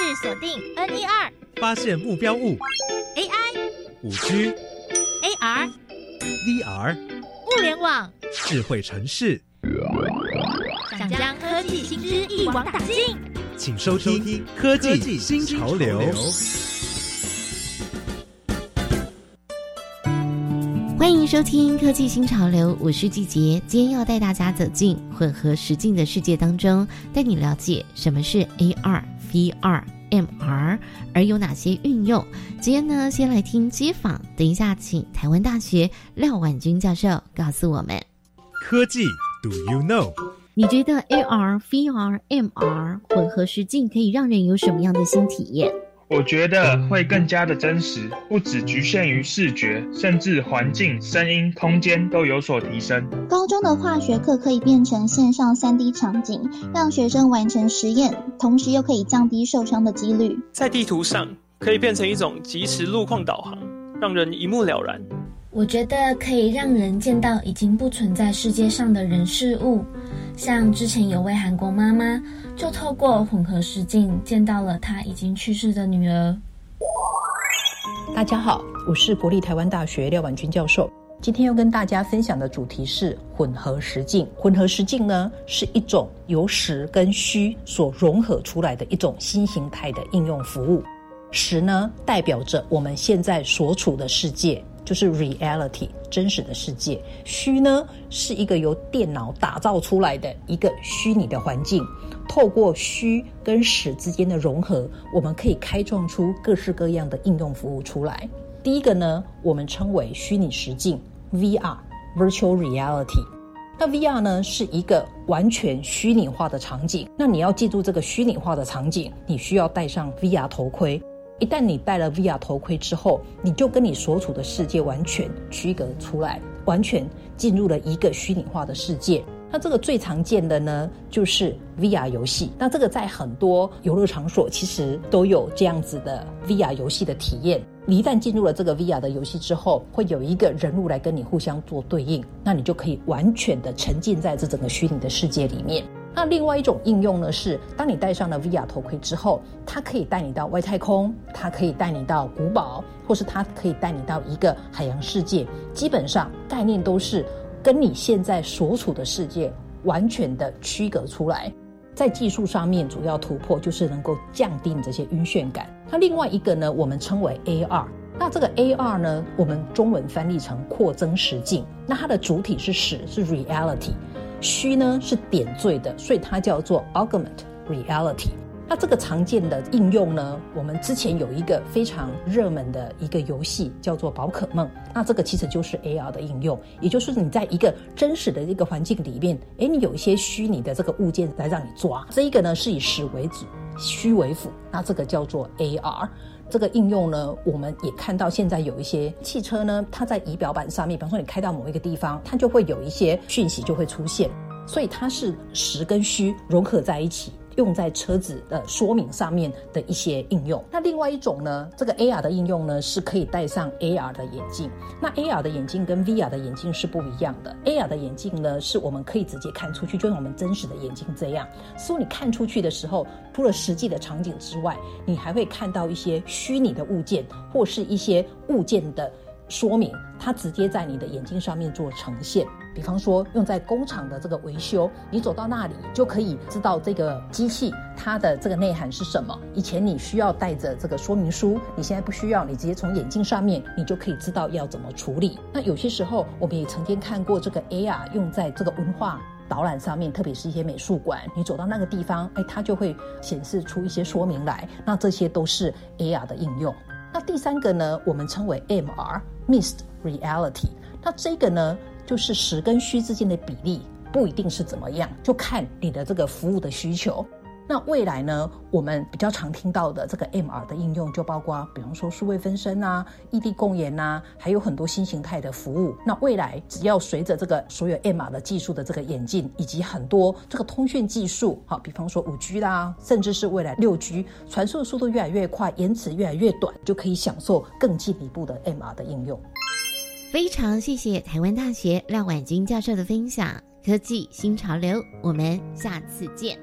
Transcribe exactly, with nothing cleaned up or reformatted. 制锁定 N 一 二，发现目标物 A I、五 G、A R、V R、物联网、智慧城市。想将科技新知一网打尽，请收听《科技新潮流》。欢迎收听科技新潮流，我是季杰。今天要带大家走进混合实境的世界当中，带你了解什么是 A R、V R、M R， 而有哪些运用。今天呢，先来听街访，等一下请台湾大学廖婉君教授告诉我们。科技 Do you know？ 你觉得 A R、V R、M R 混合实境可以让人有什么样的新体验？我觉得会更加的真实，不只局限于视觉，甚至环境、声音、空间都有所提升。高中的化学课可以变成线上 三 D 场景，让学生完成实验，同时又可以降低受伤的几率。在地图上可以变成一种即时路况导航，让人一目了然。我觉得可以让人见到已经不存在世界上的人事物，像之前有位韩国妈妈就透过混合实境见到了她已经去世的女儿。大家好，我是国立台湾大学廖婉君教授。今天要跟大家分享的主题是混合实境。混合实境呢，是一种由实跟虚所融合出来的一种新形态的应用服务。实呢，代表着我们现在所处的世界，就是 reality 真实的世界。虚呢，是一个由电脑打造出来的一个虚拟的环境。透过虚跟实之间的融合，我们可以开创出各式各样的应用服务出来。第一个呢，我们称为虚拟实境 V R Virtual Reality。 那 V R 呢，是一个完全虚拟化的场景。那你要记住这个虚拟化的场景，你需要戴上 V R 头盔。一旦你戴了 V R 头盔之后，你就跟你所处的世界完全区隔出来，完全进入了一个虚拟化的世界。那这个最常见的呢，就是 V R 游戏。那这个在很多游乐场所其实都有这样子的 V R 游戏的体验。你一旦进入了这个 V R 的游戏之后，会有一个人物来跟你互相做对应，那你就可以完全的沉浸在这整个虚拟的世界里面。那另外一种应用呢，是当你戴上了 V R 头盔之后，它可以带你到外太空，它可以带你到古堡，或是它可以带你到一个海洋世界。基本上概念都是跟你现在所处的世界完全的区隔出来。在技术上面主要突破就是能够降低你这些晕眩感。那另外一个呢，我们称为 A R。 那这个 A R 呢，我们中文翻译成扩增实境。那它的主体是实，是 reality， 虚呢是点缀的，所以它叫做 Augmented Reality。 那这个常见的应用呢，我们之前有一个非常热门的一个游戏叫做宝可梦。那这个其实就是 A R 的应用，也就是你在一个真实的一个环境里面，诶，你有一些虚拟的这个物件来让你抓。这一个呢，是以实为主，虚为辅，那这个叫做 A R。这个应用呢，我们也看到现在有一些汽车呢，它在仪表板上面，比方说你开到某一个地方，它就会有一些讯息就会出现，所以它是实跟虚融合在一起，用在车子的说明上面的一些应用。那另外一种呢，这个 A R 的应用呢，是可以戴上 A R 的眼镜。那 A R 的眼镜跟 V R 的眼镜是不一样的。 A R 的眼镜呢，是我们可以直接看出去，就像我们真实的眼镜这样，所以你看出去的时候，除了实际的场景之外，你还会看到一些虚拟的物件，或是一些物件的说明，它直接在你的眼睛上面做呈现。比方说用在工厂的这个维修，你走到那里就可以知道这个机器它的这个内涵是什么。以前你需要带着这个说明书，你现在不需要，你直接从眼镜上面你就可以知道要怎么处理。那有些时候我们也曾经看过这个 A R 用在这个文化导览上面，特别是一些美术馆，你走到那个地方，哎，它就会显示出一些说明来。那这些都是 A R 的应用。那第三个呢，我们称为 M R Mixed Reality。 那这个呢，就是实跟虚之间的比例不一定是怎么样，就看你的这个服务的需求。那未来呢，我们比较常听到的这个 M R 的应用就包括比方说数位分身啊、异地共研啊，还有很多新形态的服务。那未来只要随着这个所有 M R 的技术的这个演进，以及很多这个通讯技术，好比方说 五 G 啦，甚至是未来 六 G， 传输的速度越来越快，延迟越来越短，就可以享受更进一步的 M R 的应用。非常谢谢台湾大学廖婉君教授的分享。科技新潮流，我们下次见。